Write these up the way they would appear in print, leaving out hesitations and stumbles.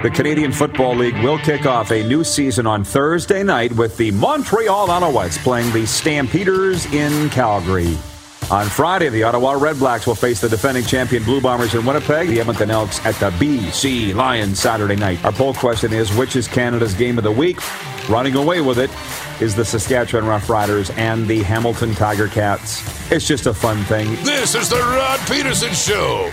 The Canadian Football League will kick off a new season on Thursday night with the Montreal Alouettes playing the Stampeders in Calgary. On Friday, the Ottawa Redblacks will face the defending champion Blue Bombers in Winnipeg, the Edmonton Elks at the BC Lions Saturday night. Our poll question is, which is Canada's game of the week? Running away with it is the Saskatchewan Roughriders and the Hamilton Tiger Cats. It's just a fun thing. This is the Rod Peterson Show.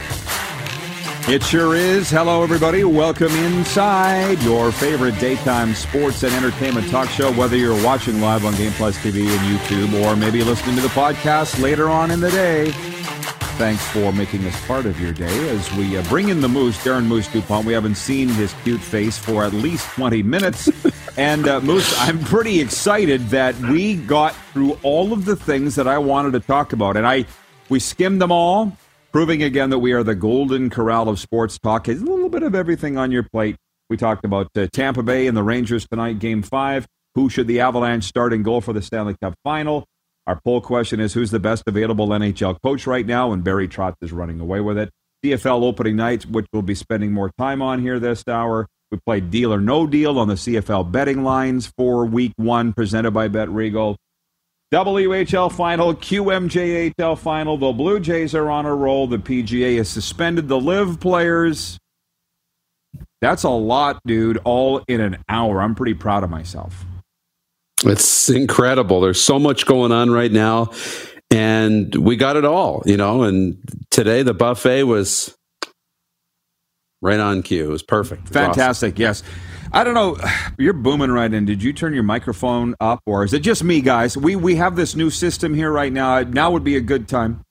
It sure is. Hello, everybody. Welcome inside your favorite daytime sports and entertainment talk show, whether you're watching live on Game Plus TV and YouTube or maybe listening to the podcast later on in the day. Thanks for making us part of your day as we bring in the Moose, Darren Moose DuPont. We haven't seen his cute face for at least 20 minutes. And Moose, I'm pretty excited that we got through all of the things that I wanted to talk about. And we skimmed them all, proving again that we are the golden corral of sports talk. It's a little bit of everything on your plate. We talked about Tampa Bay and the Rangers tonight, Game 5. Who should the Avalanche start in goal for the Stanley Cup Final? Our poll question is, who's the best available NHL coach right now? And Barry Trotz is running away with it. CFL opening night, which we'll be spending more time on here this hour. We played Deal or No Deal on the CFL betting lines for Week 1, presented by BetRigo. WHL final, QMJHL final. The Blue Jays are on a roll. The PGA has suspended the LIV players. That's a lot, dude, all in an hour. I'm pretty proud of myself. It's incredible. There's so much going on right now, and we got it all, you know. And today the buffet was right on cue. It was perfect. It was fantastic, awesome. Yes. I don't know. You're booming right in. Did you turn your microphone up, or is it just me, guys? We have this new system here right now. Now would be a good time.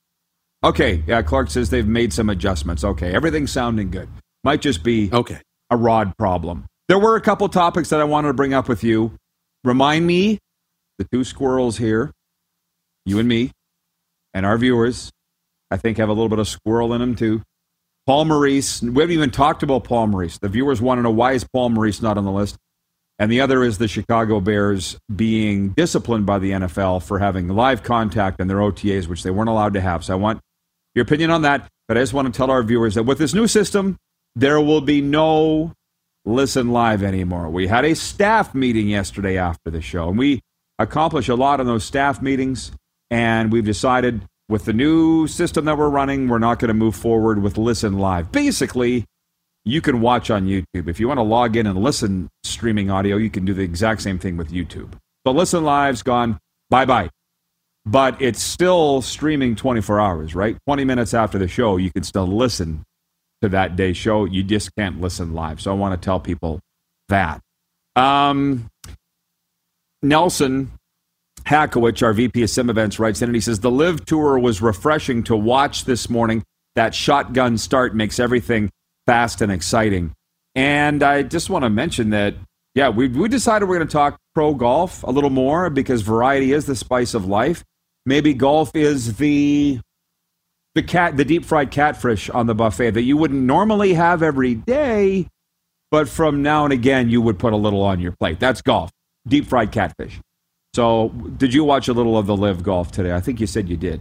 Okay. Yeah, Clark says they've made some adjustments. Okay. Everything's sounding good. Might just be a Rod problem. There were a couple topics that I wanted to bring up with you. Remind me, the two squirrels here, you and me, and our viewers, I think have a little bit of squirrel in them too. Paul Maurice, we haven't even talked about Paul Maurice. The viewers want to know, why is Paul Maurice not on the list? And the other is the Chicago Bears being disciplined by the NFL for having live contact in their OTAs, which they weren't allowed to have. So I want your opinion on that. But I just want to tell our viewers that with this new system, there will be no listen live anymore. We had a staff meeting yesterday after the show, and we accomplish a lot in those staff meetings, and we've decided, with the new system that we're running, we're not going to move forward with Listen Live. Basically, you can watch on YouTube. If you want to log in and listen streaming audio, you can do the exact same thing with YouTube. So Listen Live's gone. Bye-bye. But it's still streaming 24 hours, right? 20 minutes after the show, you can still listen to that day's show. You just can't listen live. So I want to tell people that. Nelson Hakowich, our VP of Sim Events, writes in, and he says, the LIV Tour was refreshing to watch this morning. That shotgun start makes everything fast and exciting. And I just want to mention that, yeah, we decided we're going to talk pro golf a little more because variety is the spice of life. Maybe golf is the deep-fried catfish on the buffet that you wouldn't normally have every day, but from now and again, you would put a little on your plate. That's golf, deep-fried catfish. So did you watch a little of the LIV golf today? I think you said you did.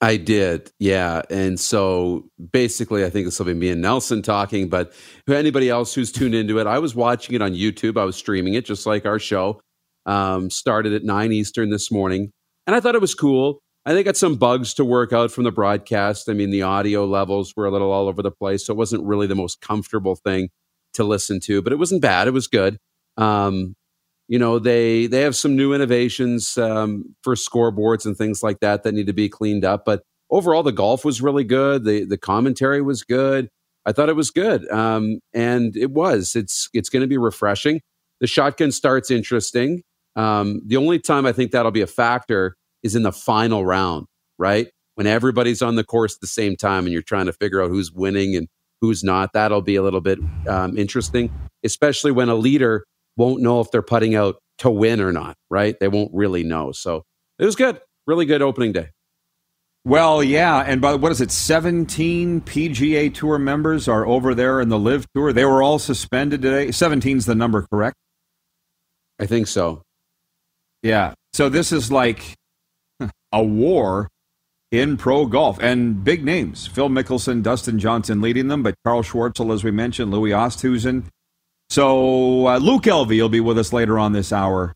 I did, yeah. And so basically I think it's something me and Nelson talking, but anybody else who's tuned into it, I was watching it on YouTube. I was streaming it just like our show. Started at 9 Eastern this morning. And I thought it was cool. I think got some bugs to work out from the broadcast. I mean, the audio levels were a little all over the place, so it wasn't really the most comfortable thing to listen to, but it wasn't bad. It was good. You know, they have some new innovations for scoreboards and things like that that need to be cleaned up. But overall, the golf was really good. The commentary was good. I thought it was good. And it was. It's going to be refreshing. The shotgun start's interesting. The only time I think that'll be a factor is in the final round, right? When everybody's on the course at the same time and you're trying to figure out who's winning and who's not. That'll be a little bit interesting, especially when a leader won't know if they're putting out to win or not, right? They won't really know. So it was good. Really good opening day. Well, yeah. And by what is it? 17 PGA Tour members are over there in the LIV Tour. They were all suspended today. 17's the number, correct? I think so. Yeah. So this is like a war in pro golf, and big names, Phil Mickelson, Dustin Johnson leading them, but Charles Schwartzel, as we mentioned, Louis Oosthuizen. So Luke Elvy will be with us later on this hour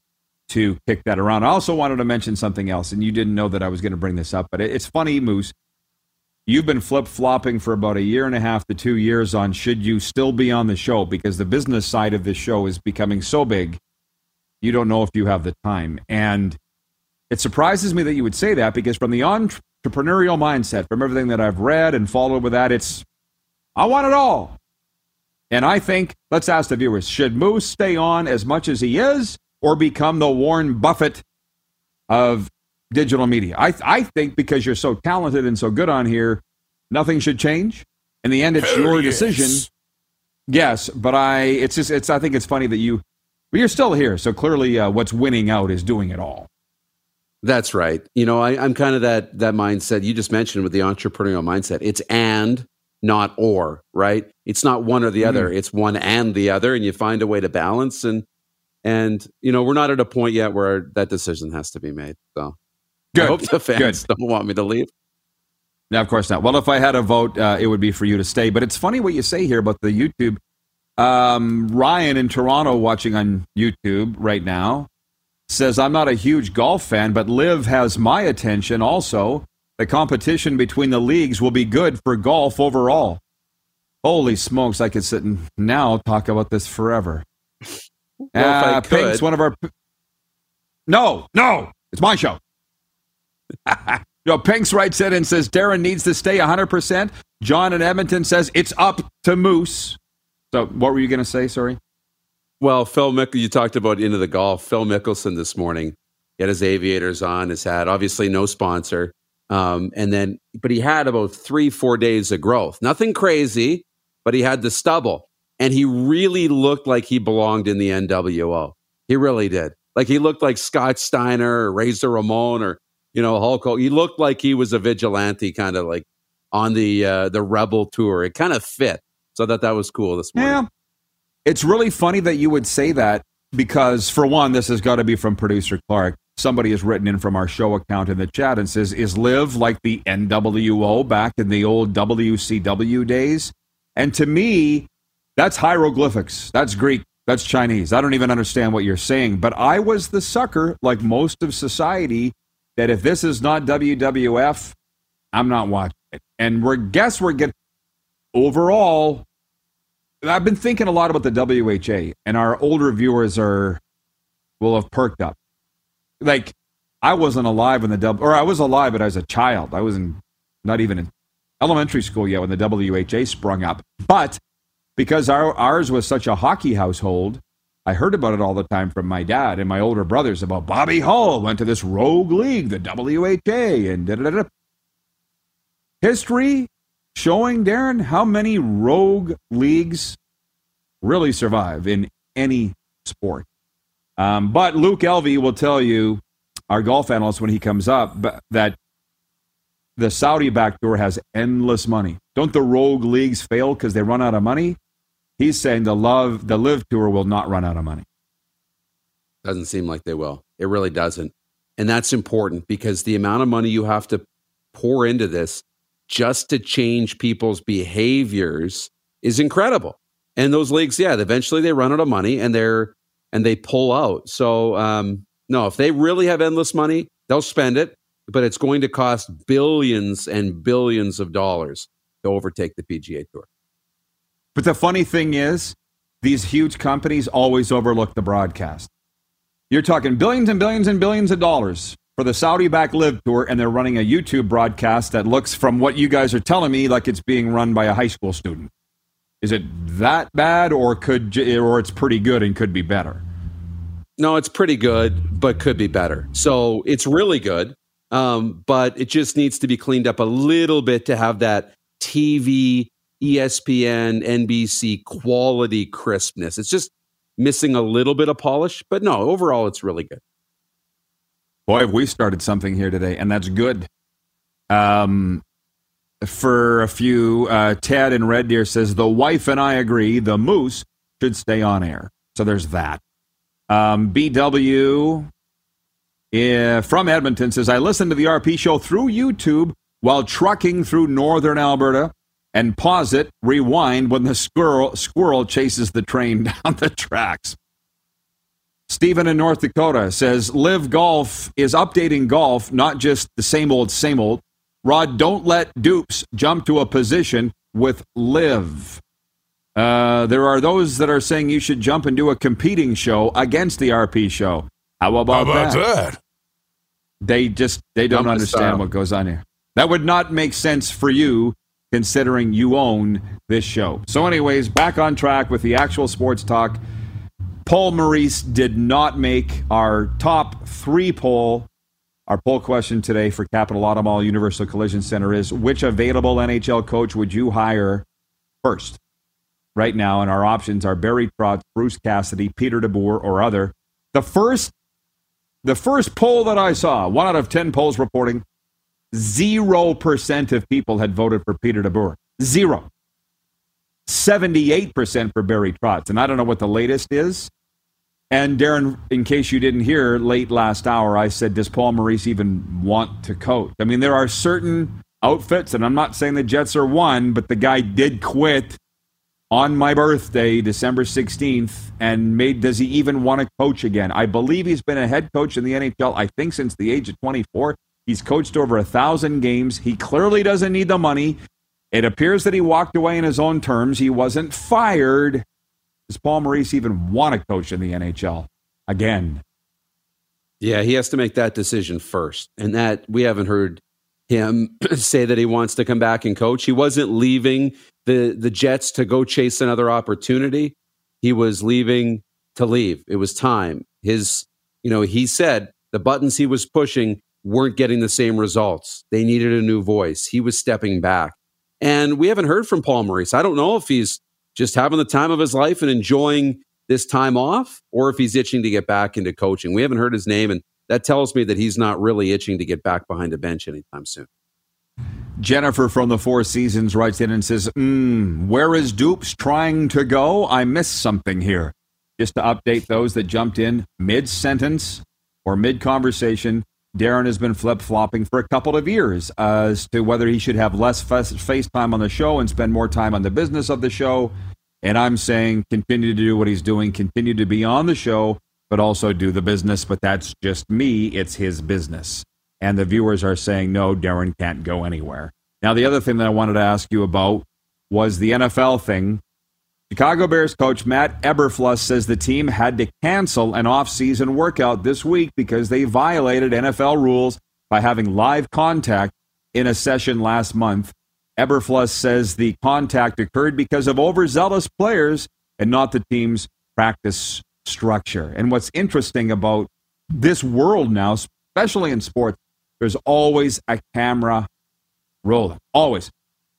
to kick that around. I also wanted to mention something else, and you didn't know that I was going to bring this up, but it's funny, Moose. You've been flip-flopping for about a year and a half to 2 years on should you still be on the show, because the business side of this show is becoming so big, you don't know if you have the time. And it surprises me that you would say that, because from the entrepreneurial mindset, from everything that I've read and followed with that, it's, I want it all. And I think, let's ask the viewers, should Moose stay on as much as he is or become the Warren Buffett of digital media? I think because you're so talented and so good on here, nothing should change. In the end, it's your decision. Yes, but I think it's funny that you're still here. So clearly what's winning out is doing it all. That's right. You know, I'm kind of that mindset you just mentioned with the entrepreneurial mindset. It's and, not or, right? It's not one or the other. It's one and the other, and you find a way to balance. And you know, we're not at a point yet where that decision has to be made. So good. I hope the fans don't want me to leave. No, of course not. Well, if I had a vote, it would be for you to stay. But it's funny what you say here about the YouTube. Ryan in Toronto watching on YouTube right now says, I'm not a huge golf fan, but LIV has my attention also. The competition between the leagues will be good for golf overall. Holy smokes, I could sit and now talk about this forever. Well, if I could. Pink's one of our... No, it's my show. Pink's writes in and says, Darren needs to stay 100%. John in Edmonton says, it's up to Moose. So what were you going to say, sorry? Well, you talked about into the golf. Phil Mickelson this morning, he had his aviators on, his hat, obviously no sponsor. But he had about 3-4 days of growth. Nothing crazy, but he had the stubble. And he really looked like he belonged in the NWO. He really did. Like he looked like Scott Steiner or Razor Ramon or, Hulk Hogan. He looked like he was a vigilante kind of like on the Rebel Tour. It kind of fit. So I thought that was cool this morning. Yeah. It's really funny that you would say that because, for one, this has got to be from producer Clark. Somebody has written in from our show account in the chat and says, is LIV like the NWO back in the old WCW days? And to me, that's hieroglyphics. That's Greek. That's Chinese. I don't even understand what you're saying. But I was the sucker, like most of society, that if this is not WWF, I'm not watching it. And we're getting overall... I've been thinking a lot about the WHA, and our older viewers will have perked up. Like, I wasn't alive when I was alive, but I was a child. I was not even in elementary school yet when the WHA sprung up. But because ours was such a hockey household, I heard about it all the time from my dad and my older brothers about Bobby Hull went to this rogue league, the WHA, and da-da-da-da. History showing, Darren, how many rogue leagues really survive in any sport. But Luke Elvy will tell you, our golf analyst, when he comes up, that the Saudi backdoor has endless money. Don't the rogue leagues fail because they run out of money? He's saying the LIV Tour will not run out of money. Doesn't seem like they will. It really doesn't. And that's important because the amount of money you have to pour into this just to change people's behaviors is incredible. And those leagues, eventually they run out of money and they pull out. So, no, if they really have endless money, they'll spend it. but it's going to cost billions and billions of dollars to overtake the PGA Tour. But the funny thing is, these huge companies always overlook the broadcast. You're talking billions and billions and billions of dollars for the Saudi-backed LIV Tour, and they're running a YouTube broadcast that looks, from what you guys are telling me, like it's being run by a high school student. Is it that bad, or it's pretty good and could be better? No, it's pretty good, but could be better. So it's really good, but it just needs to be cleaned up a little bit to have that TV, ESPN, NBC quality crispness. It's just missing a little bit of polish, but no, overall, it's really good. Boy, have we started something here today, and that's good. For a few, Tad in Red Deer says, the wife and I agree the Moose should stay on air. So there's that. BW from Edmonton says, I listened to the RP show through YouTube while trucking through northern Alberta, and pause it, rewind when the squirrel chases the train down the tracks. Stephen in North Dakota says, LIV Golf is updating golf, not just the same old, same old. Rod, don't let dupes jump to a position with LIV. There are those that are saying you should jump and do a competing show against the RP show. How about that? They don't understand what goes on here. That would not make sense for you, considering you own this show. So anyways, back on track with the actual sports talk. Paul Maurice did not make our top three poll. Our poll question today for Capital Auto Mall Universal Collision Center is, which available NHL coach would you hire first right now? And our options are Barry Trotz, Bruce Cassidy, Peter DeBoer, or other. The first poll that I saw, 1 out of 10 polls reporting, 0% of people had voted for Peter DeBoer. 0. 78% for Barry Trotz. And I don't know what the latest is. And Darren, in case you didn't hear, late last hour, I said, does Paul Maurice even want to coach? I mean, there are certain outfits, and I'm not saying the Jets are one, but the guy did quit on my birthday, December 16th, and does he even want to coach again? I believe he's been a head coach in the NHL, I think, since the age of 24. He's coached over 1,000 games. He clearly doesn't need the money. It appears that he walked away in his own terms. He wasn't fired. Does Paul Maurice even want to coach in the NHL again? Yeah, he has to make that decision first. And that, we haven't heard him say that he wants to come back and coach. He wasn't leaving the Jets to go chase another opportunity. He was leaving to leave. It was time. He said the buttons he was pushing weren't getting the same results. They needed a new voice. He was stepping back. And we haven't heard from Paul Maurice. I don't know if he's just having the time of his life and enjoying this time off, or if he's itching to get back into coaching. We haven't heard his name, and that tells me that he's not really itching to get back behind the bench anytime soon. Jennifer from the Four Seasons writes in and says, where is Dupes trying to go? I missed something here. Just to update those that jumped in mid-sentence or mid-conversation, Darren has been flip-flopping for a couple of years as to whether he should have less face time on the show and spend more time on the business of the show. And I'm saying continue to do what he's doing, continue to be on the show, but also do the business. But that's just me. It's his business. And the viewers are saying, no, Darren can't go anywhere. Now, the other thing that I wanted to ask you about was the NFL thing. Chicago Bears coach Matt Eberflus says the team had to cancel an off-season workout this week because they violated NFL rules by having live contact in a session last month. Eberflus says the contact occurred because of overzealous players and not the team's practice structure. And what's interesting about this world now, especially in sports, there's always a camera rolling. Always.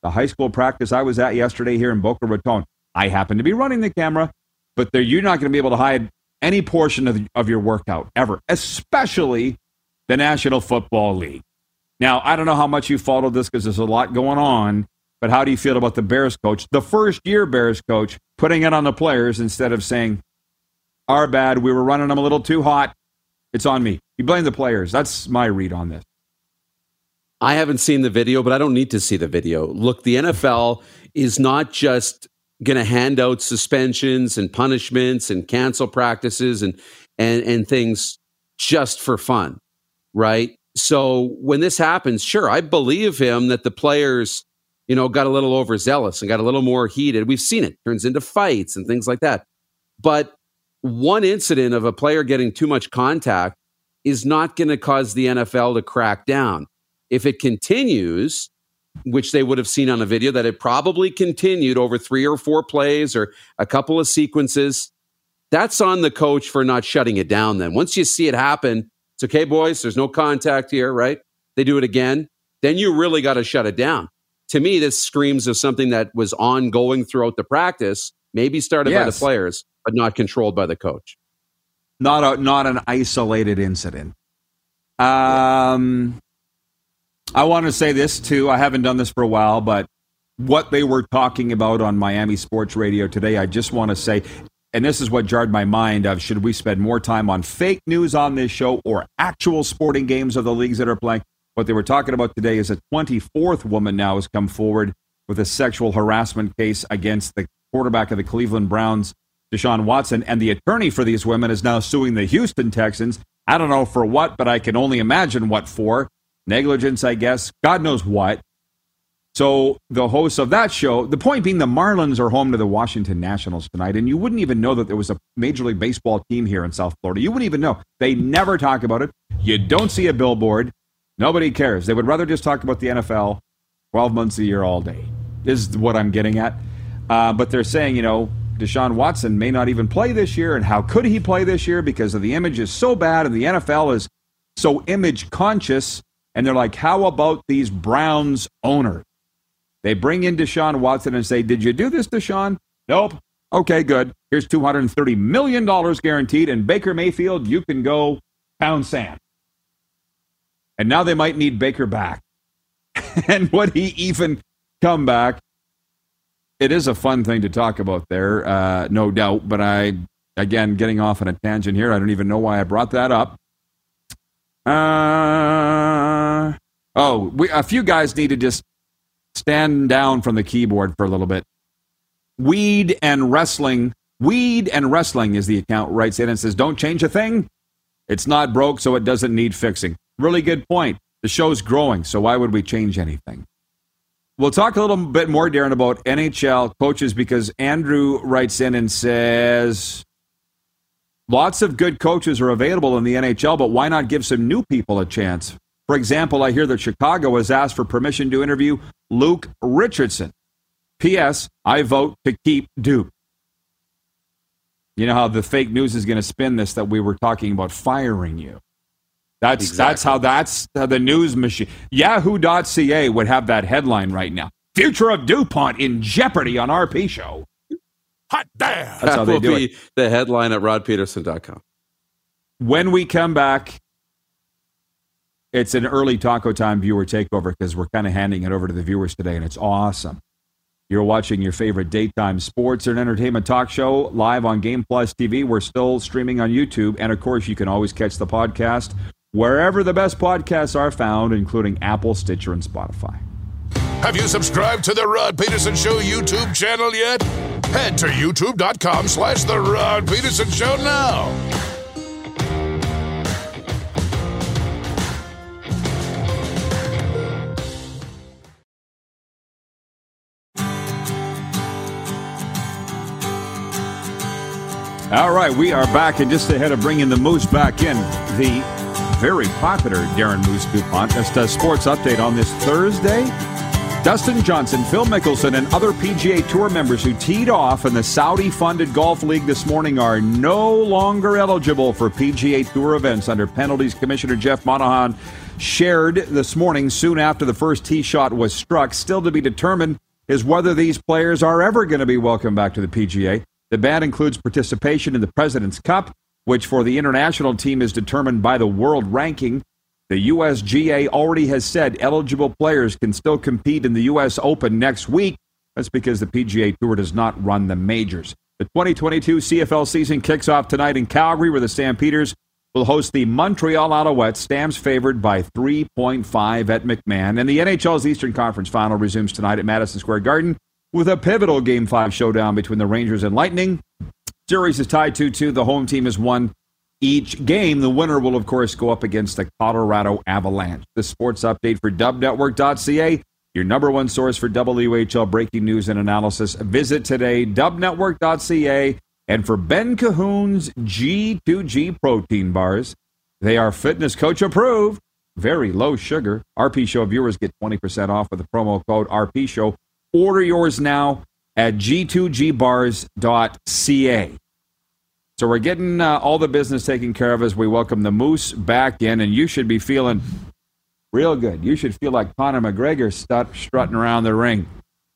The high school practice I was at yesterday here in Boca Raton, I happen to be running the camera, but you're not going to be able to hide any portion of your workout ever, especially the National Football League. Now, I don't know how much you followed this because there's a lot going on, but how do you feel about the Bears coach, the first-year Bears coach, putting it on the players instead of saying, our bad, we were running them a little too hot, it's on me. You blame the players. That's my read on this. I haven't seen the video, but I don't need to see the video. Look, the NFL is not just going to hand out suspensions and punishments and cancel practices and things just for fun, right? So when this happens, sure, I believe him that the players, you know, got a little overzealous and got a little more heated. We've seen it turns into fights and things like that. But one incident of a player getting too much contact is not going to cause the NFL to crack down. If it continues, which they would have seen on a video that it probably continued over 3 or 4 plays or a couple of sequences, that's on the coach for not shutting it down then. Once you see it happen, it's okay, boys, there's no contact here, right? They do it again. Then you really got to shut it down. To me, this screams of something that was ongoing throughout the practice, maybe started by the players, but not controlled by the coach. Not an isolated incident. I want to say this, too. I haven't done this for a while, but what they were talking about on Miami Sports Radio today, I just want to say, and this is what jarred my mind of, should we spend more time on fake news on this show or actual sporting games of the leagues that are playing? What they were talking about today is a 24th woman now has come forward with a sexual harassment case against the quarterback of the Cleveland Browns, Deshaun Watson, and the attorney for these women is now suing the Houston Texans. I don't know for what, but I can only imagine what for. Negligence, I guess. God knows what. So the hosts of that show, the point being the Marlins are home to the Washington Nationals tonight, and you wouldn't even know that there was a Major League Baseball team here in South Florida. You wouldn't even know. They never talk about it. You don't see a billboard. Nobody cares. They would rather just talk about the NFL 12 months a year all day is what I'm getting at. But they're saying, you know, Deshaun Watson may not even play this year, and how could he play this year because of the image is so bad and the NFL is so image conscious, and they're like, how about these Browns owners? They bring in Deshaun Watson and say, did you do this, Deshaun? Nope. Okay, good. Here's $230 million guaranteed. And Baker Mayfield, you can go pound sand. And now they might need Baker back. And would he even come back? It is a fun thing to talk about there, no doubt. But again, getting off on a tangent here. I don't even know why I brought that up. A few guys need to just stand down from the keyboard for a little bit. Weed and Wrestling is the account, writes in and says, don't change a thing. It's not broke, so it doesn't need fixing. Really good point. The show's growing, so why would we change anything? We'll talk a little bit more, Darren, about NHL coaches because Andrew writes in and says, lots of good coaches are available in the NHL, but why not give some new people a chance? For example, I hear that Chicago has asked for permission to interview Luke Richardson. P.S. I vote to keep Duke. You know how the fake news is going to spin this, that we were talking about firing you. That's how the news machine. Yahoo.ca would have that headline right now. Future of DuPont in jeopardy on RP show. Hot damn. That's how they do it. That will be the headline at rodpeterson.com. When we come back, it's an early Taco Time viewer takeover because we're kind of handing it over to the viewers today, and it's awesome. You're watching your favorite daytime sports and entertainment talk show live on Game Plus TV. We're still streaming on YouTube, and of course, you can always catch the podcast wherever the best podcasts are found, including Apple, Stitcher, and Spotify. Have you subscribed to the Rod Peterson Show YouTube channel yet? Head to youtube.com/The Rod Peterson Show now. All right, we are back, and just ahead of bringing the Moose back in, the very popular Darren Moose DuPont. That's the sports update on this Thursday. Dustin Johnson, Phil Mickelson, and other PGA Tour members who teed off in the Saudi-funded Golf League this morning are no longer eligible for PGA Tour events under penalties. Commissioner Jeff Monahan shared this morning soon after the first tee shot was struck. Still to be determined is whether these players are ever going to be welcomed back to the PGA. The ban includes participation in the President's Cup, which for the international team is determined by the world ranking. The USGA already has said eligible players can still compete in the US Open next week. That's because the PGA Tour does not run the majors. The 2022 CFL season kicks off tonight in Calgary, where the Stampeders will host the Montreal Alouettes, Stamps favored by 3.5 at McMahon. And the NHL's Eastern Conference Final resumes tonight at Madison Square Garden, with a pivotal Game 5 showdown between the Rangers and Lightning. Series is tied 2-2. The home team has won each game. The winner will, of course, go up against the Colorado Avalanche. The sports update for dubnetwork.ca, your number one source for WHL breaking news and analysis. Visit today, dubnetwork.ca. And for Ben Cahoon's G2G protein bars, they are fitness coach approved, very low sugar. RP Show viewers get 20% off with the promo code RP Show. Order yours now at g2gbars.ca. So we're getting all the business taken care of as we welcome the Moose back in, and you should be feeling real good. You should feel like Conor McGregor strutting around the ring.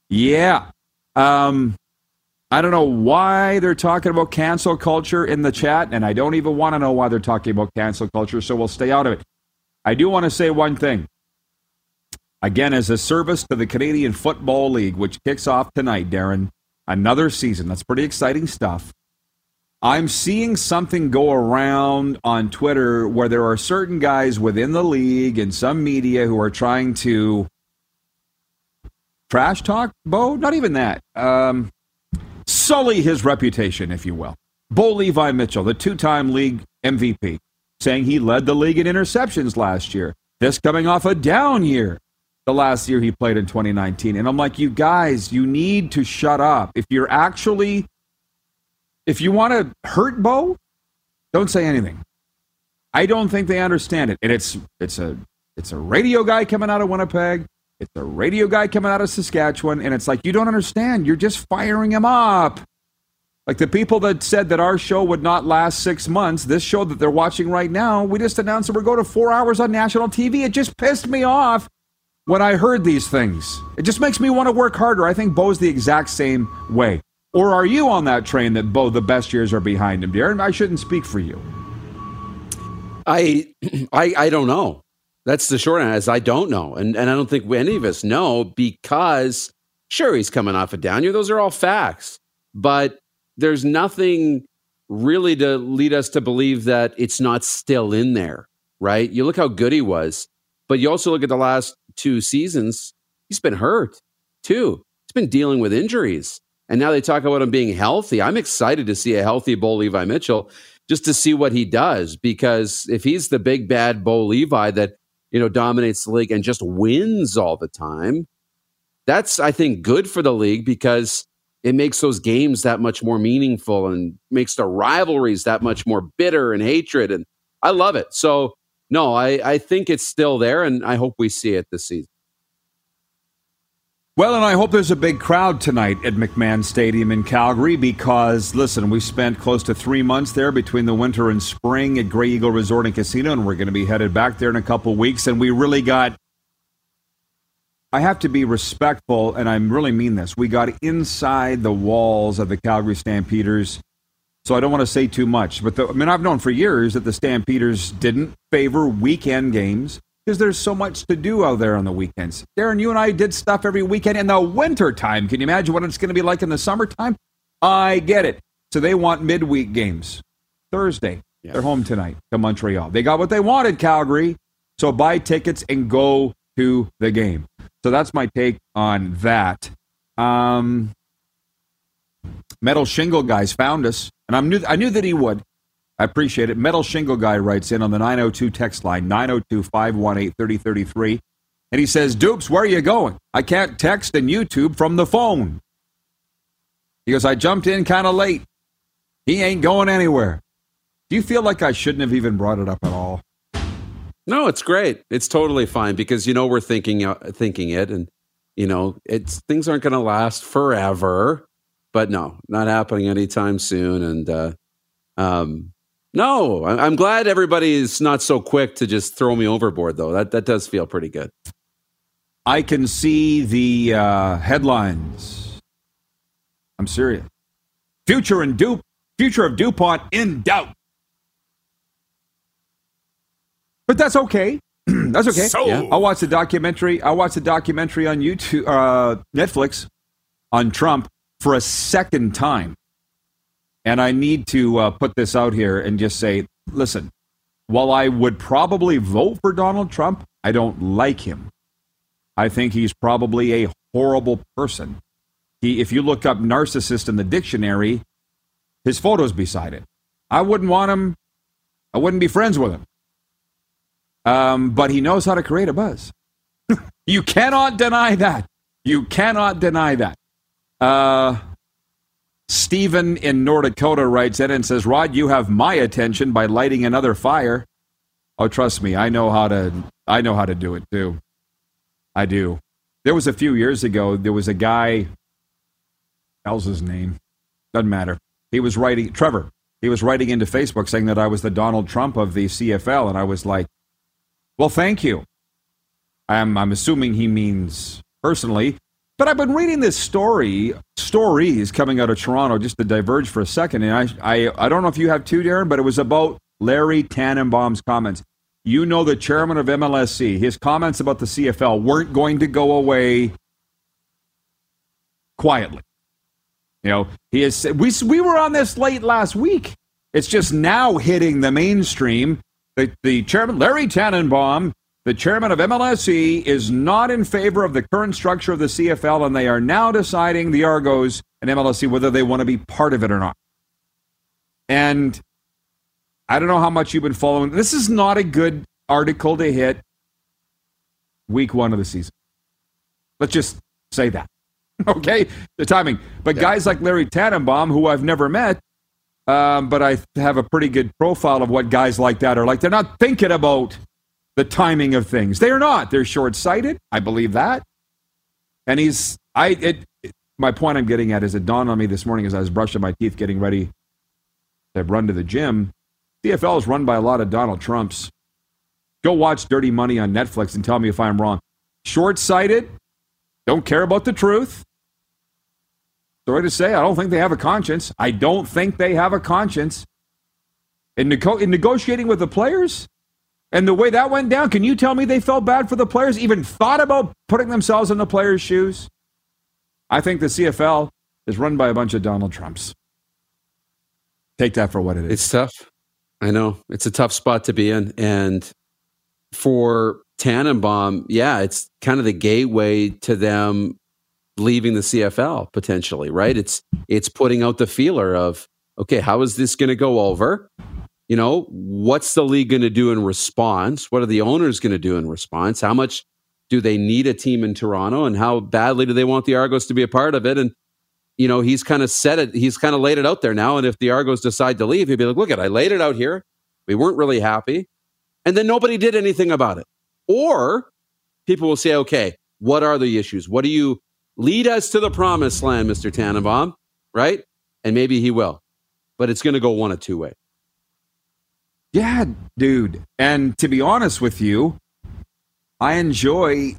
Yeah. I don't know why they're talking about cancel culture in the chat, and I don't even want to know why they're talking about cancel culture, so we'll stay out of it. I do want to say one thing. Again, as a service to the Canadian Football League, which kicks off tonight, Darren, another season. That's pretty exciting stuff. I'm seeing something go around on Twitter where there are certain guys within the league and some media who are trying to trash talk Bo, not even that. Sully his reputation, if you will. Bo Levi Mitchell, the two-time league MVP, saying he led the league in interceptions last year. This coming off a down year, the last year he played in 2019. And I'm like, you guys, you need to shut up. If you want to hurt Bo, don't say anything. I don't think they understand it. And it's a radio guy coming out of Winnipeg. It's a radio guy coming out of Saskatchewan, and it's like, you don't understand. You're just firing him up. Like the people that said that our show would not last 6 months, this show that they're watching right now, we just announced that we're going to 4 hours on national TV. It just pissed me off when I heard these things. It just makes me want to work harder. I think Bo's the exact same way. Or are you on that train that Bo, the best years are behind him, Darren? I shouldn't speak for you. I don't know. That's the short answer. I don't know. And I don't think any of us know because, sure, he's coming off a down year. Those are all facts. But there's nothing really to lead us to believe that it's not still in there, right? You look how good he was. But you also look at the last two seasons. He's been hurt, too. He's been dealing with injuries. And now they talk about him being healthy. I'm excited to see a healthy Bo Levi Mitchell just to see what he does. Because if he's the big, bad Bo Levi that dominates the league and just wins all the time, that's, I think, good for the league because it makes those games that much more meaningful and makes the rivalries that much more bitter and hatred. And I love it. So, no, I think it's still there, and I hope we see it this season. Well, and I hope there's a big crowd tonight at McMahon Stadium in Calgary because, listen, we spent close to 3 months there between the winter and spring at Grey Eagle Resort and Casino, and we're going to be headed back there in a couple weeks. And we really got, I have to be respectful, and I really mean this, we got inside the walls of the Calgary Stampeders, so I don't want to say too much. But I've known for years that the Stampeders didn't favor weekend games. Because there's so much to do out there on the weekends. Darren, you and I did stuff every weekend in the wintertime. Can you imagine what it's going to be like in the summertime? I get it. So they want midweek games. Thursday, yes. They're home tonight to Montreal. They got what they wanted, Calgary. So buy tickets and go to the game. So that's my take on that. Metal Shingle Guys found us. And I knew that he would. I appreciate it. Metal Shingle Guy writes in on the 902 text line, 902-518-3033. And he says, Dupes, where are you going? I can't text and YouTube from the phone. He goes, I jumped in kind of late. He ain't going anywhere. Do you feel like I shouldn't have even brought it up at all? No, it's great. It's totally fine because, we're thinking it. And, things aren't going to last forever. But no, not happening anytime soon. And, no, I'm glad everybody is not so quick to just throw me overboard, though. That does feel pretty good. I can see the headlines. I'm serious. Future of DuPont in doubt. But that's okay. That's okay. So. Yeah. I watched the documentary on YouTube, Netflix, on Trump for a second time. And I need to put this out here and just say, listen, while I would probably vote for Donald Trump, I don't like him. I think he's probably a horrible person. If you look up narcissist in the dictionary, his photo's beside it. I wouldn't want him I wouldn't be friends with him. But he knows how to create a buzz. You cannot deny that. You cannot deny that. Stephen in North Dakota writes in and says, Rod, you have my attention by lighting another fire. Oh, trust me, I know how to do it too. I do. There was a few years ago, there was a guy, how's his name? Doesn't matter. He was writing into Facebook saying that I was the Donald Trump of the CFL, and I was like, well, thank you. I'm assuming he means personally, but I've been reading this stories coming out of Toronto, just to diverge for a second, and I don't know if you have two, Darren, but it was about Larry Tannenbaum's comments. You know, the chairman of MLSE, his comments about the CFL weren't going to go away quietly. You know, he has said, we were on this late last week. It's just now hitting the mainstream. The chairman, Larry Tannenbaum, the chairman of MLSE, is not in favor of the current structure of the CFL, and they are now deciding, the Argos and MLSE, whether they want to be part of it or not. And I don't know how much you've been following. This is not a good article to hit week one of the season. Let's just say that. Okay? The timing. But yeah, guys like Larry Tannenbaum, who I've never met, but I have a pretty good profile of what guys like that are like. They're not thinking about the timing of things. They are not. They're short-sighted. I believe that. And my point I'm getting at is it dawned on me this morning as I was brushing my teeth getting ready to run to the gym. CFL is run by a lot of Donald Trumps. Go watch Dirty Money on Netflix and tell me if I'm wrong. Short-sighted, don't care about the truth. Sorry to say, I don't think they have a conscience. In negotiating with the players and the way that went down, can you tell me they felt bad for the players, even thought about putting themselves in the players' shoes? I think the CFL is run by a bunch of Donald Trumps. Take that for what it is. It's tough. I know. It's a tough spot to be in. And for Tannenbaum, yeah, it's kind of the gateway to them leaving the CFL, potentially, right? It's putting out the feeler of, okay, how is this going to go over? You know, what's the league going to do in response? What are the owners going to do in response? How much do they need a team in Toronto? And how badly do they want the Argos to be a part of it? And you know, he's kind of said it. He's kind of laid it out there now. And if the Argos decide to leave, he'd be like, look, I laid it out here. We weren't really happy. And then nobody did anything about it. Or people will say, okay, what are the issues? What do you lead us to the promised land, Mr. Tannenbaum? Right? And maybe he will. But it's going to go one of two ways. Yeah, dude. And to be honest with you, I enjoy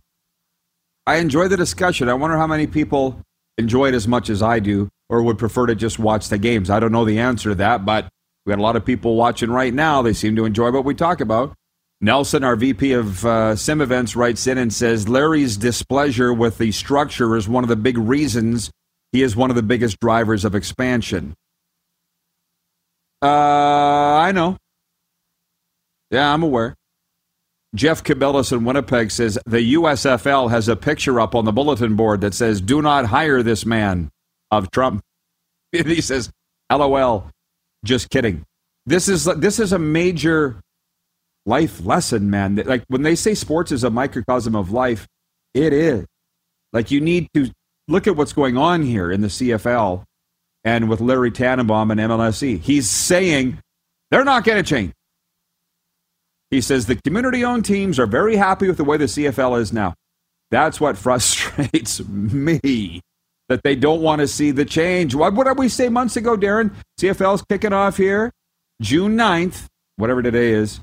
the discussion. I wonder how many people enjoy it as much as I do, or would prefer to just watch the games. I don't know the answer to that, but we got a lot of people watching right now. They seem to enjoy what we talk about. Nelson, our VP of Sim Events, writes in and says, Larry's displeasure with the structure is one of the big reasons he is one of the biggest drivers of expansion. I know. Yeah, I'm aware. Jeff Cabellis in Winnipeg says, the USFL has a picture up on the bulletin board that says, do not hire this man of Trump. And he says, LOL, just kidding. This is a major life lesson, man. Like, when they say sports is a microcosm of life, it is. Like, you need to look at what's going on here in the CFL and with Larry Tannenbaum and MLSE. He's saying they're not going to change. He says the community-owned teams are very happy with the way the CFL is now. That's what frustrates me, that they don't want to see the change. What did we say months ago, Darren? CFL's kicking off here June 9th, whatever today is,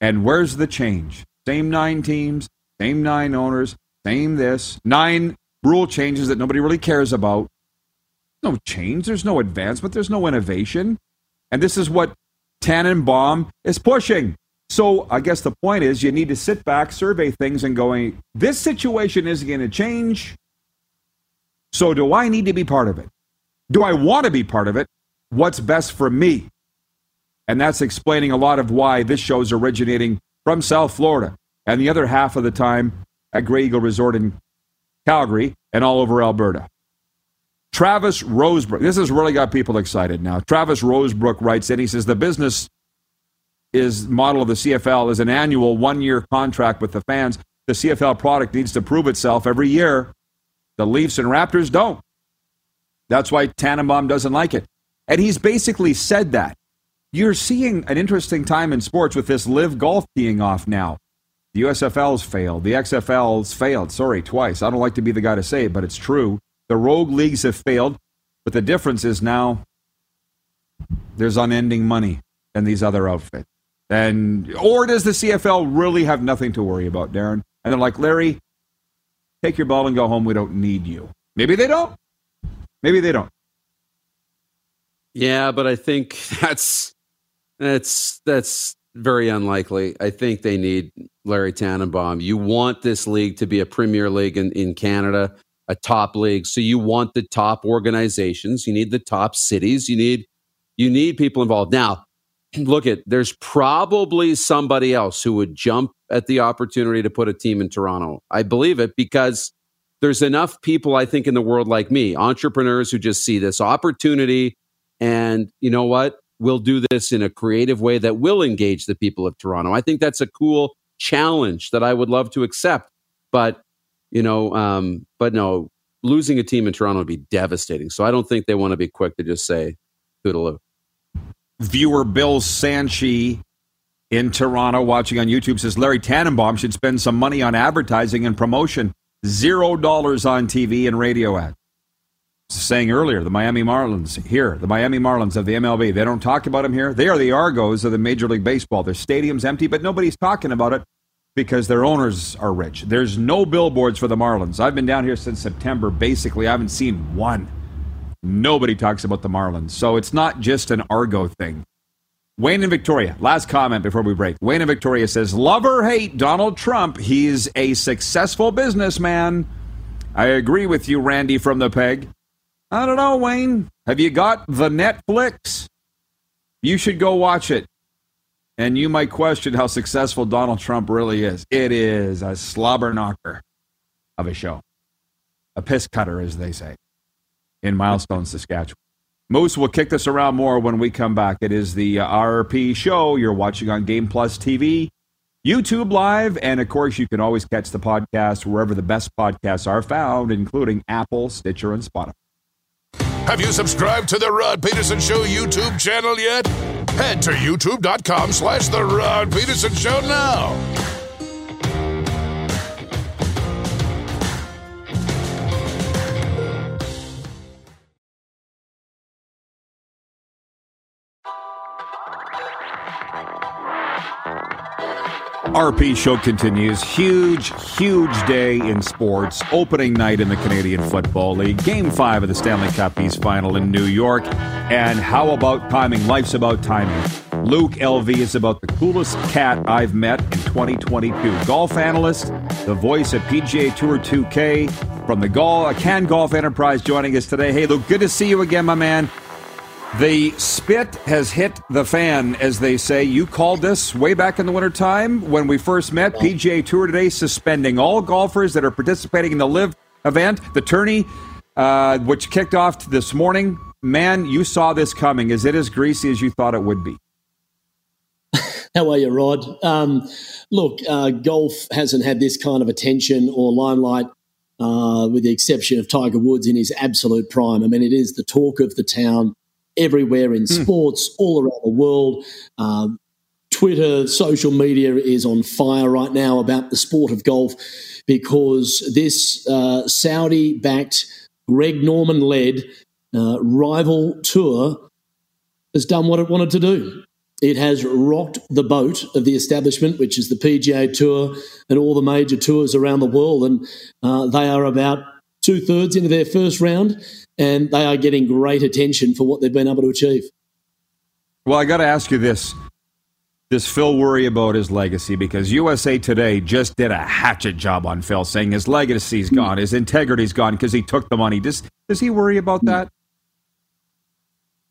and where's the change? Same 9 teams, same 9 owners, same this, 9 rule changes that nobody really cares about. No change, there's no advancement, there's no innovation. And this is what Tannenbaum is pushing. So I guess the point is you need to sit back, survey things, and going, this situation is going to change, so do I need to be part of it? Do I want to be part of it? What's best for me? And that's explaining a lot of why this show's originating from South Florida and the other half of the time at Grey Eagle Resort in Calgary and all over Alberta. Travis Rosebrook. This has really got people excited now. Travis Rosebrook writes in. He says, the business is model of the CFL is an annual one-year contract with the fans. The CFL product needs to prove itself every year. The Leafs and Raptors don't. That's why Tannenbaum doesn't like it. And he's basically said that. You're seeing an interesting time in sports with this LIV golf teeing off now. The USFL's failed. The XFL's failed. Sorry, twice. I don't like to be the guy to say it, but it's true. The rogue leagues have failed, but the difference is now there's unending money than these other outfits. Or does the CFL really have nothing to worry about, Darren? And they're like, Larry, take your ball and go home. We don't need you. Maybe they don't. Maybe they don't. Yeah, but I think that's very unlikely. I think they need Larry Tannenbaum. You want this league to be a premier league in Canada, a top league. So you want the top organizations. You need the top cities. You need people involved. Now, look at, there's probably somebody else who would jump at the opportunity to put a team in Toronto. I believe it because there's enough people, I think, in the world like me, entrepreneurs who just see this opportunity. And you know what? We'll do this in a creative way that will engage the people of Toronto. I think that's a cool challenge that I would love to accept. But, you know, but no, losing a team in Toronto would be devastating. So I don't think they want to be quick to just say toodaloo. Viewer Bill Sanchi in Toronto watching on YouTube says, Larry Tannenbaum should spend some money on advertising and promotion. $0 on TV and radio ads. Saying earlier, the Miami Marlins of the MLB, they don't talk about them here. They are the Argos of the Major League Baseball. Their stadium's empty, but nobody's talking about it because their owners are rich. There's no billboards for the Marlins. I've been down here since September. Basically, I haven't seen one. Nobody talks about the Marlins. So it's not just an Argo thing. Wayne and Victoria, last comment before we break. Wayne and Victoria says, love or hate Donald Trump, he's a successful businessman. I agree with you, Randy from the Peg. I don't know, Wayne. Have you got the Netflix? You should go watch it. And you might question how successful Donald Trump really is. It is a slobber knocker of a show. A piss cutter, as they say, in Milestone, Saskatchewan. Moose will kick this around more when we come back. It is the RRP show you're watching on Game Plus TV, YouTube Live, and of course you can always catch the podcast wherever the best podcasts are found, including Apple, Stitcher, and Spotify. Have you subscribed to the Rod Peterson Show YouTube channel yet? Head to youtube.com/The Rod Peterson Show now. RP Show continues. Huge, huge day in sports. Opening night in the Canadian Football League. Game 5 of the Stanley Cup East Final in New York. And how about timing? Life's about timing. Luke Elvy is about the coolest cat I've met in 2022. Golf analyst, the voice of PGA Tour 2K from the Can Golf Enterprise joining us today. Hey, Luke, good to see you again, my man. The spit has hit the fan, as they say. You called this way back in the wintertime when we first met. PGA Tour today suspending all golfers that are participating in the LIV event, the tourney, which kicked off this morning. Man, you saw this coming. Is it as greasy as you thought it would be? How are you, Rod? Look, golf hasn't had this kind of attention or limelight with the exception of Tiger Woods in his absolute prime. I mean, it is the talk of the town. Everywhere in sports, all around the world. Twitter, social media is on fire right now about the sport of golf because this Saudi-backed, Greg Norman-led rival tour has done what it wanted to do. It has rocked the boat of the establishment, which is the PGA Tour and all the major tours around the world, and they are about two-thirds into their first round, and they are getting great attention for what they've been able to achieve. Well, I got to ask you this. Does Phil worry about his legacy? Because USA Today just did a hatchet job on Phil, saying his legacy's gone, his integrity's gone because he took the money. Does he worry about that?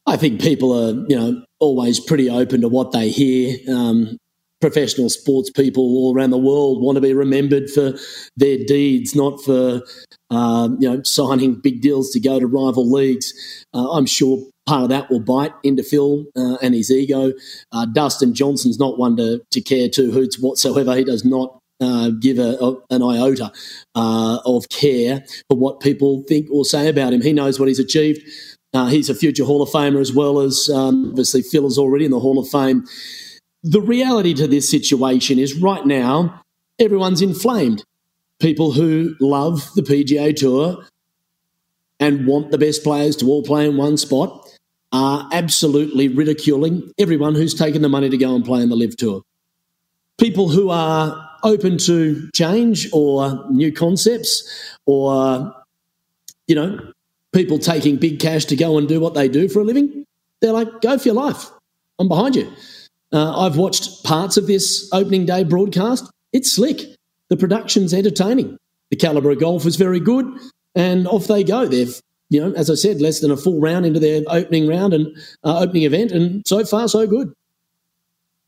I think people are, always pretty open to what they hear. Professional sports people all around the world want to be remembered for their deeds, not for signing big deals to go to rival leagues. I'm sure Part of that will bite into Phil and his ego. Dustin Johnson's not one to care two hoots whatsoever. He does not give an iota of care for what people think or say about him. He knows what he's achieved. He's a future Hall of Famer as well as, obviously, Phil is already in the Hall of Fame. The reality to this situation is right now everyone's inflamed. People who love the PGA Tour and want the best players to all play in one spot are absolutely ridiculing everyone who's taken the money to go and play in the LIV Tour. People who are open to change or new concepts or, you know, people taking big cash to go and do what they do for a living, they're like, go for your life. I'm behind you. I've watched parts of this opening day broadcast. It's slick. The production's entertaining. The calibre of golf is very good. And off they go. They've, you know, as I said, less than a full round into their opening round and opening event. And so far, so good.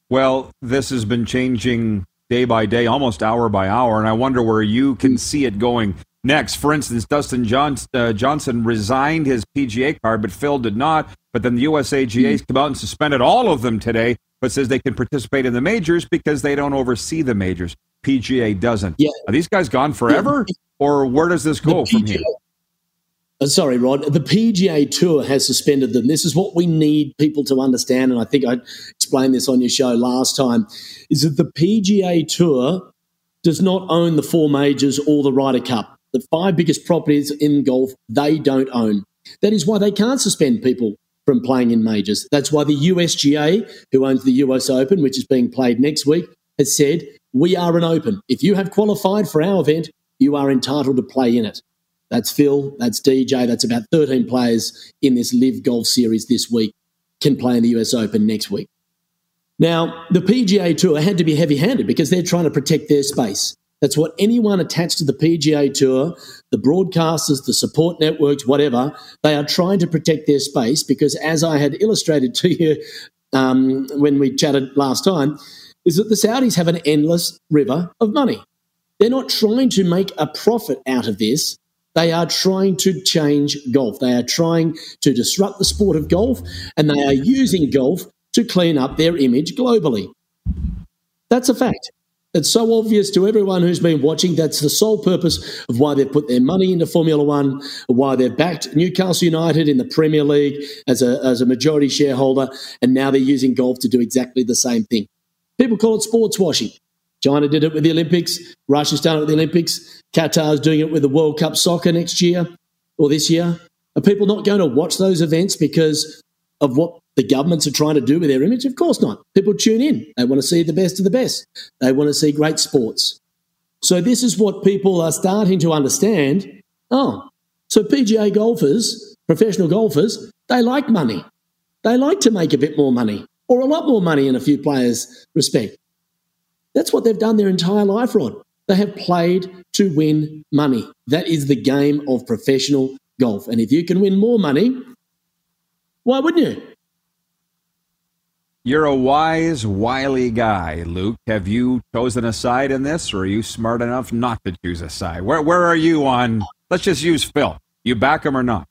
Well, this has been changing day by day, almost hour by hour. And I wonder where you can see it going next. For instance, Dustin Johnson resigned his PGA card, but Phil did not. But then the USAGA's come out and suspended all of them today, but says they can participate in the majors because they don't oversee the majors. PGA doesn't. Yeah. Are these guys gone forever? Yeah. Or where does this go from here? Sorry, Rod. The PGA Tour has suspended them. This is what we need people to understand, and I think I explained this on your show last time, is that the PGA Tour does not own the four majors or the Ryder Cup. The five biggest properties in golf, they don't own. That is why they can't suspend people from playing in majors. That's why the USGA, who owns the US Open, which is being played next week, has said, we are an open. If you have qualified for our event, you are entitled to play in it. That's Phil, that's DJ, that's about 13 players in this LIV Golf Series this week can play in the US Open next week. Now, the PGA Tour had to be heavy-handed because they're trying to protect their space. That's what anyone attached to the PGA Tour, the broadcasters, the support networks, whatever, they are trying to protect their space because, as I had illustrated to you when we chatted last time, is that the Saudis have an endless river of money. They're not trying to make a profit out of this. They are trying to change golf. They are trying to disrupt the sport of golf, and they are using golf to clean up their image globally. That's a fact. It's so obvious to everyone who's been watching. That's the sole purpose of why they've put their money into Formula One, why they've backed Newcastle United in the Premier League as a majority shareholder, and now they're using golf to do exactly the same thing. People call it sports washing. China did it with the Olympics. Russia's done it with the Olympics. Qatar's doing it with the World Cup soccer next year or this year. Are people not going to watch those events because of what the governments are trying to do with their image? Of course not. People tune in. They want to see the best of the best. They want to see great sports. So this is what people are starting to understand. Oh, so PGA golfers, professional golfers, they like money. They like to make a bit more money or a lot more money in a few players' respect. That's what they've done their entire life, Rod. They have played to win money. That is the game of professional golf. And if you can win more money, why wouldn't you? You're a wise, wily guy, Luke. Have you chosen a side in this, or are you smart enough not to choose a side? Where are you on? Let's just use Phil. You back him or not?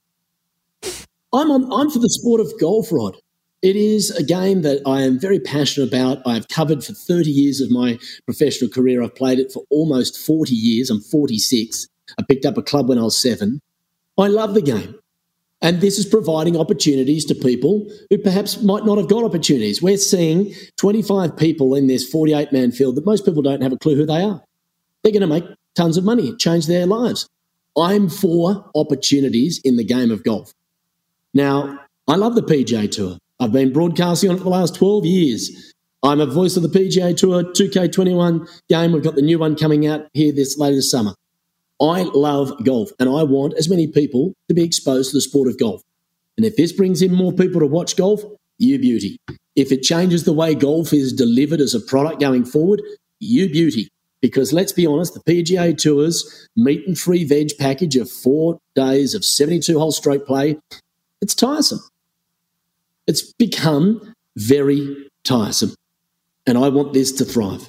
I'm for the sport of golf, Rod. It is a game that I am very passionate about. I have covered for 30 years of my professional career. I've played it for almost 40 years. I'm 46. I picked up a club when I was 7. I love the game. And this is providing opportunities to people who perhaps might not have got opportunities. We're seeing 25 people in this 48-man field that most people don't have a clue who they are. They're going to make tons of money, change their lives. I'm for opportunities in the game of golf. Now, I love the PGA Tour. I've been broadcasting on it for the last 12 years. I'm a voice of the PGA Tour 2K21 game. We've got the new one coming out here this latest summer. I love golf, and I want as many people to be exposed to the sport of golf. And if this brings in more people to watch golf, you beauty. If it changes the way golf is delivered as a product going forward, you beauty. Because let's be honest, the PGA Tour's meat and free veg package of 4 days of 72-hole straight play, it's tiresome. It's become very tiresome, and I want this to thrive.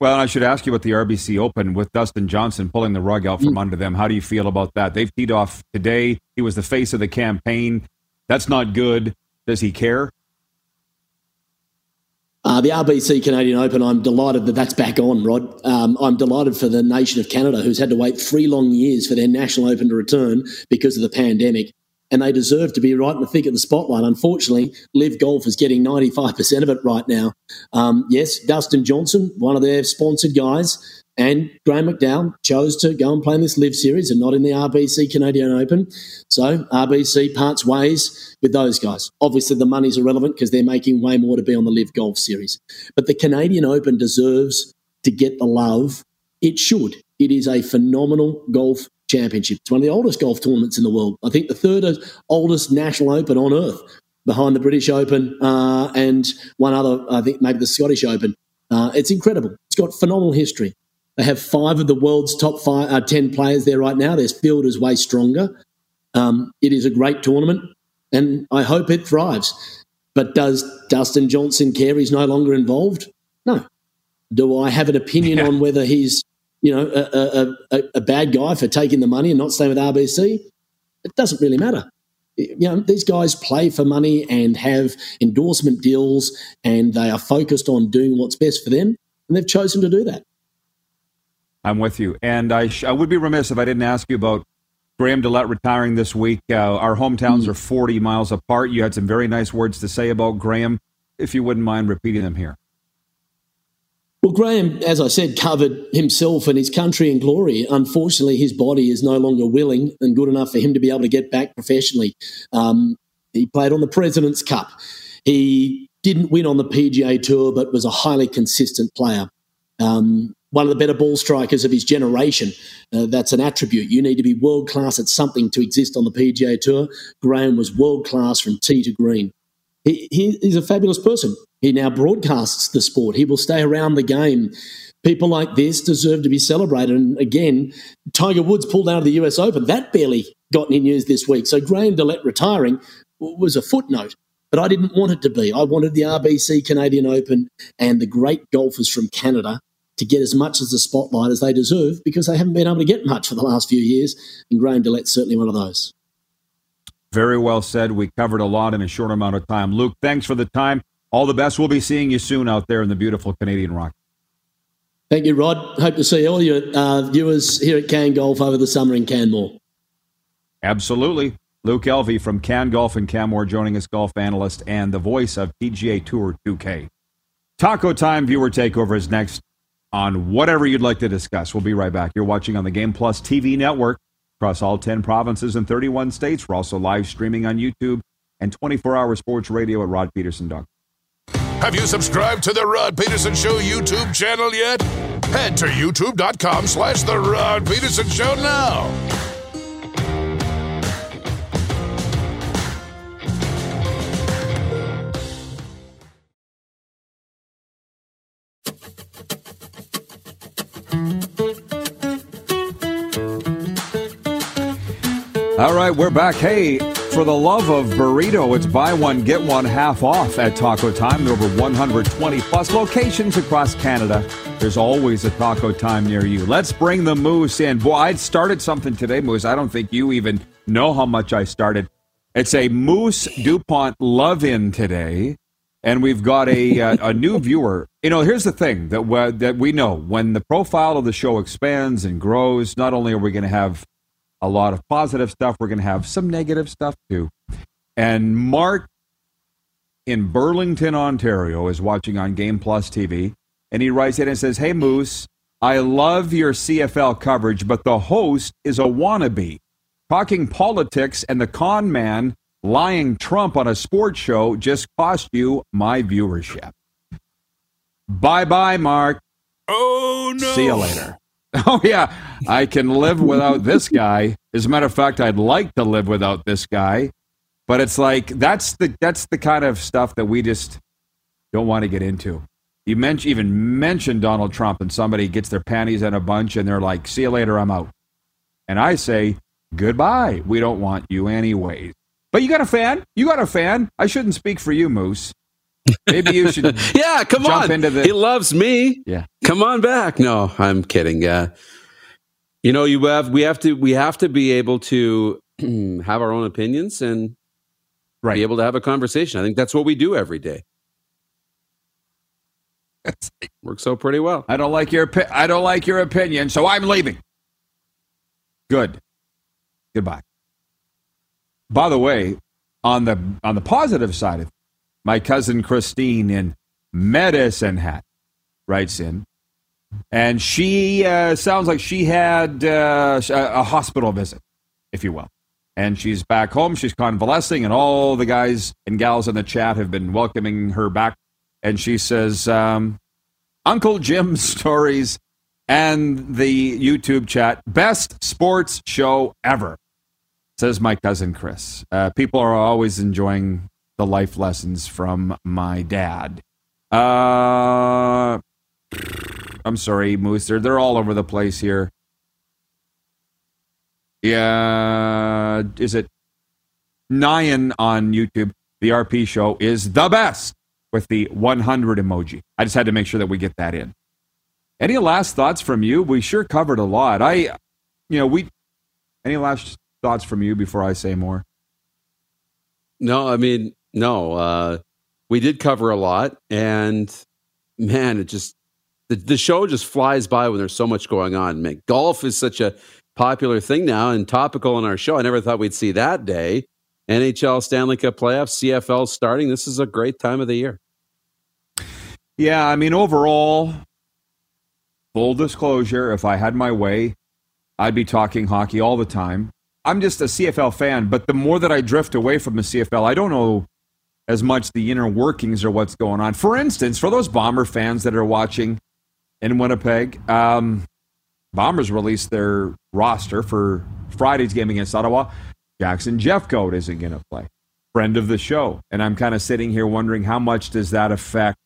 Well, I should ask you about the RBC Open with Dustin Johnson pulling the rug out from under them. How do you feel about that? They've teed off today. He was the face of the campaign. That's not good. Does he care? The RBC Canadian Open, I'm delighted that that's back on, Rod. I'm delighted for the nation of Canada, who's had to wait 3 long years for their National Open to return because of the pandemic. And they deserve to be right in the thick of the spotlight. Unfortunately, LIV Golf is getting 95% of it right now. Yes, Dustin Johnson, one of their sponsored guys, and Graham McDowell chose to go and play in this LIV series and not in the RBC Canadian Open. So RBC parts ways with those guys. Obviously, the money's irrelevant because they're making way more to be on the LIV Golf series. But the Canadian Open deserves to get the love. It should. It is a phenomenal golf championship. It's one of the oldest golf tournaments in the world. I think the third oldest national open on earth, behind the British Open and one other, I think maybe the Scottish Open. It's incredible. It's got phenomenal history. They have 5 of the world's top 10 players there right now. Their field is way stronger. It is a great tournament, and I hope it thrives. But does Dustin Johnson care he's no longer involved? No. Do I have an opinion on whether he's, you know, a bad guy for taking the money and not staying with RBC? It doesn't really matter. You know, these guys play for money and have endorsement deals, and they are focused on doing what's best for them, and they've chosen to do that. I'm with you. And I would be remiss if I didn't ask you about Graham Dillette retiring this week. Our hometowns are 40 miles apart. You had some very nice words to say about Graham, if you wouldn't mind repeating them here. Well, Graham, as I said, covered himself and his country in glory. Unfortunately, his body is no longer willing and good enough for him to be able to get back professionally. He played on the President's Cup. He didn't win on the PGA Tour, but was a highly consistent player. One of the better ball strikers of his generation. That's an attribute. You need to be world-class at something to exist on the PGA Tour. Graham was world-class from tee to green. He's a fabulous person. He now broadcasts the sport. He will stay around the game. People like this deserve to be celebrated. And again, Tiger Woods pulled out of the US Open. That barely got any news this week. So Graham Dillette retiring was a footnote. But I didn't want it to be. I wanted the RBC Canadian Open and the great golfers from Canada to get as much as the spotlight as they deserve, because they haven't been able to get much for the last few years, and Graham Dillette's certainly one of those. Very well said. We covered a lot in a short amount of time. Luke, thanks for the time. All the best. We'll be seeing you soon out there in the beautiful Canadian Rockies. Thank you, Rod. Hope to see all your viewers here at Can Golf over the summer in Canmore. Absolutely. Luke Elvy from Can Golf in Canmore joining us, golf analyst and the voice of PGA Tour 2K. Taco Time viewer takeover is next on whatever you'd like to discuss. We'll be right back. You're watching on the Game Plus TV network across all 10 provinces and 31 states. We're also live streaming on YouTube and 24-hour sports radio at rodpeterson.com. Have you subscribed to the Rod Peterson Show YouTube channel yet? Head to youtube.com/The Rod Peterson Show now. All right, we're back. Hey, for the love of burrito, it's buy one, get one half off at Taco Time. There are over 120 plus locations across Canada. There's always a Taco Time near you. Let's bring the Moose in. Boy, I started something today, Moose. I don't think you even know how much I started. It's a Moose DuPont love-in today, and we've got a new viewer. You know, here's the thing that we know. When the profile of the show expands and grows, not only are we going to have a lot of positive stuff, we're going to have some negative stuff too. And Mark in Burlington, Ontario is watching on Game Plus TV, and he writes in and says, "Hey Moose, I love your CFL coverage, but the host is a wannabe. Talking politics and the con man lying Trump on a sports show just cost you my viewership." Bye-bye, Mark. Oh, no. See you later. Oh, yeah, I can live without this guy. As a matter of fact, I'd like to live without this guy. But it's like, that's the kind of stuff that we just don't want to get into. You even mention Donald Trump, and somebody gets their panties in a bunch, and they're like, "See you later, I'm out." And I say, goodbye. We don't want you anyways. But you got a fan. You got a fan. I shouldn't speak for you, Moose. Maybe you should yeah, come jump on. Into the... He loves me. Yeah. Come on back. No, I'm kidding. You know, we have to be able to have our own opinions, and right. Be able to have a conversation. I think that's what we do every day. That's it. Works out pretty well. I don't like your opinion, so I'm leaving. Good. Goodbye. By the way, on the positive side of it, my cousin Christine in Medicine Hat writes in, and she sounds like she had a hospital visit, if you will. And she's back home. She's convalescing, and all the guys and gals in the chat have been welcoming her back. And she says, Uncle Jim's stories and the YouTube chat, best sports show ever, says my cousin Chris. People are always enjoying the life lessons from my dad. I'm sorry, Moose. They're all over the place here. Yeah, is it Nyan on YouTube? The RP show is the best, with the 100 emoji. I just had to make sure that we get that in. Any last thoughts from you? We sure covered a lot. Any last thoughts from you before I say more? No. We did cover a lot, and man, it just the show just flies by when there's so much going on. Man, golf is such a popular thing now and topical in our show. I never thought we'd see that day. NHL Stanley Cup playoffs, CFL starting. This is a great time of the year. Yeah, overall, full disclosure, if I had my way, I'd be talking hockey all the time. I'm just a CFL fan, but the more that I drift away from the CFL, I don't know as much the inner workings or what's going on. For instance, for those Bomber fans that are watching in Winnipeg, Bombers released their roster for Friday's game against Ottawa. Jackson Jeffcoat isn't going to play. Friend of the show. And I'm kind of sitting here wondering, how much does that affect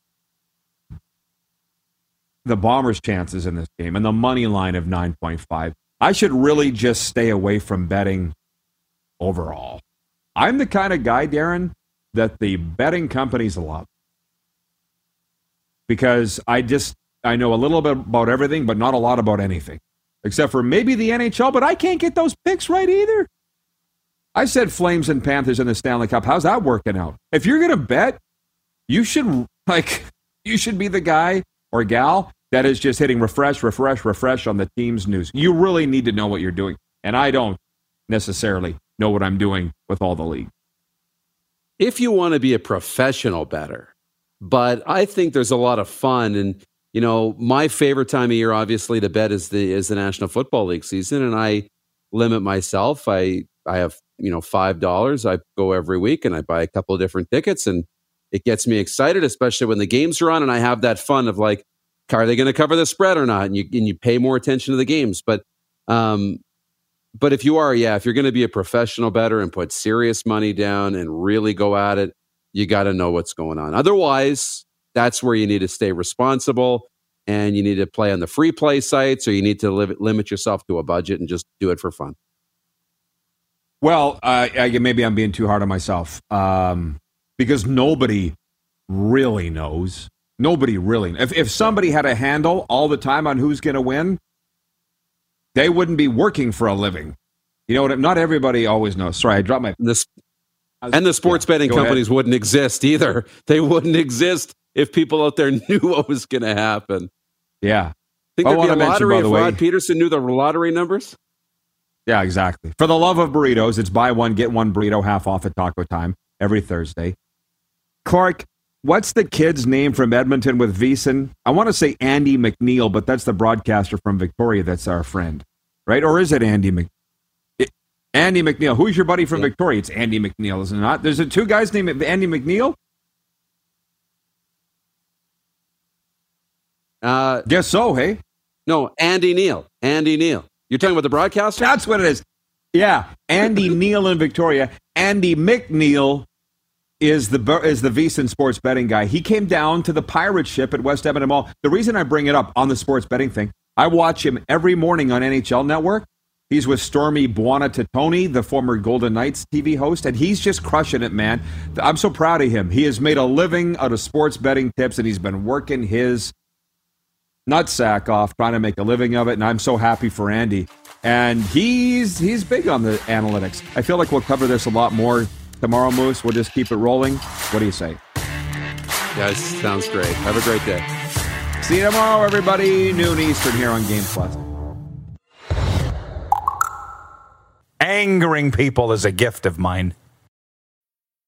the Bombers' chances in this game and the money line of 9.5? I should really just stay away from betting overall. I'm the kind of guy, Darren, that the betting companies love. Because I know a little bit about everything, but not a lot about anything. Except for maybe the NHL, but I can't get those picks right either. I said Flames and Panthers in the Stanley Cup. How's that working out? If you're going to bet, you should be the guy or gal that is just hitting refresh on the team's news. You really need to know what you're doing. And I don't necessarily know what I'm doing with all the league. If you want to be a professional bettor, but I think there's a lot of fun. And, my favorite time of year, obviously, to bet is the National Football League season. And I limit myself. I have $5. I go every week and I buy a couple of different tickets, and it gets me excited, especially when the games are on, and I have that fun of like, are they going to cover the spread or not? And you pay more attention to the games. But if you're going to be a professional bettor and put serious money down and really go at it, you got to know what's going on. Otherwise, that's where you need to stay responsible, and you need to play on the free play sites, or you need to limit yourself to a budget and just do it for fun. Well, maybe I'm being too hard on myself because nobody really knows. Nobody really knows. If somebody had a handle all the time on who's going to win, they wouldn't be working for a living. You know what? Not everybody always knows. Sorry, I dropped my... And the sports betting companies wouldn't exist either. They wouldn't exist if people out there knew what was going to happen. Yeah. I think there'd be a lottery if Rod Peterson knew the lottery numbers. Yeah, exactly. For the love of burritos, it's buy one, get one burrito, half off at Taco Time every Thursday. Clark, what's the kid's name from Edmonton with Vison? I want to say Andy McNeil, but that's the broadcaster from Victoria that's our friend, right? Or is it Andy McNeil? Who's your buddy from Victoria? It's Andy McNeil, is it not? There's two guys named Andy McNeil? Guess so, hey? No, Andy Neal. You're talking about the broadcaster? That's what it is. Yeah, Andy Neal in Victoria. Andy McNeil is the VSiN sports betting guy. He came down to the pirate ship at West Edmonton Mall. The reason I bring it up on the sports betting thing, I watch him every morning on NHL Network. He's with Stormy Buonatantoni, the former Golden Knights TV host, and he's just crushing it, man. I'm so proud of him. He has made a living out of sports betting tips, and he's been working his nutsack off trying to make a living of it, and I'm so happy for Andy. And he's big on the analytics. I feel like we'll cover this a lot more tomorrow, Moose, we'll just keep it rolling. What do you say? Guys, sounds great. Have a great day. See you tomorrow, everybody. Noon Eastern here on Game Plus. Angering people is a gift of mine.